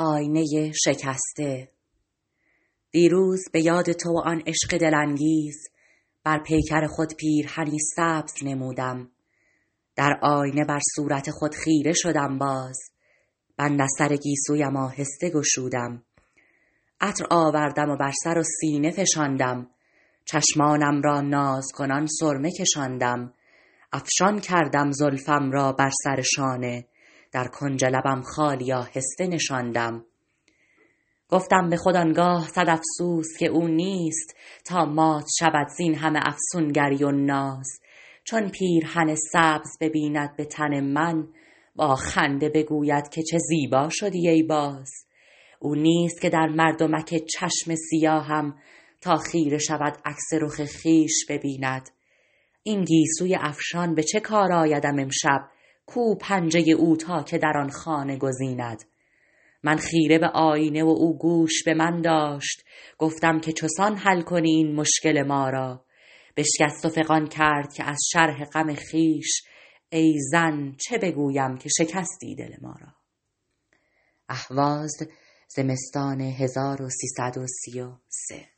آینه شکسته. دیروز به یاد تو و آن عشق دلانگیز بر پیکر خود پیرهنی سبز نمودم. در آینه بر صورت خود خیره شدم باز. بند از سر گیسویم آهسته گشودم. عطر آوردم و بر سر و سینه فشاندم. چشمانم را نازکنان سرمه کشاندم. افشان کردم زلفم را بر سر شانه. در کنج لبم خالی آهسته نشاندم. گفتم به خود آنگاه صد افسوس که او نیست تا مات شود زین همه افسونگری و ناز. چون پیرهن سبز ببیند به تن من با خنده بگوید که چه زیبا شدی ای باز. او نیست که در مردمک چشم سیاهم تا خیره شود عکس رخ خویش ببیند. این گیسوی افشان به چه کار آیدم امشب کو پنجه او تا که در آن خانه گزیند. من خیره به آینه و او گوش به من داشت. گفتم که چسان حل کنی این مشکل ما را. بشکست و فغان کرد که از شرح غم خویش، ای زن چه بگویم که شکستی دل ما را. اهواز، زمستان 1333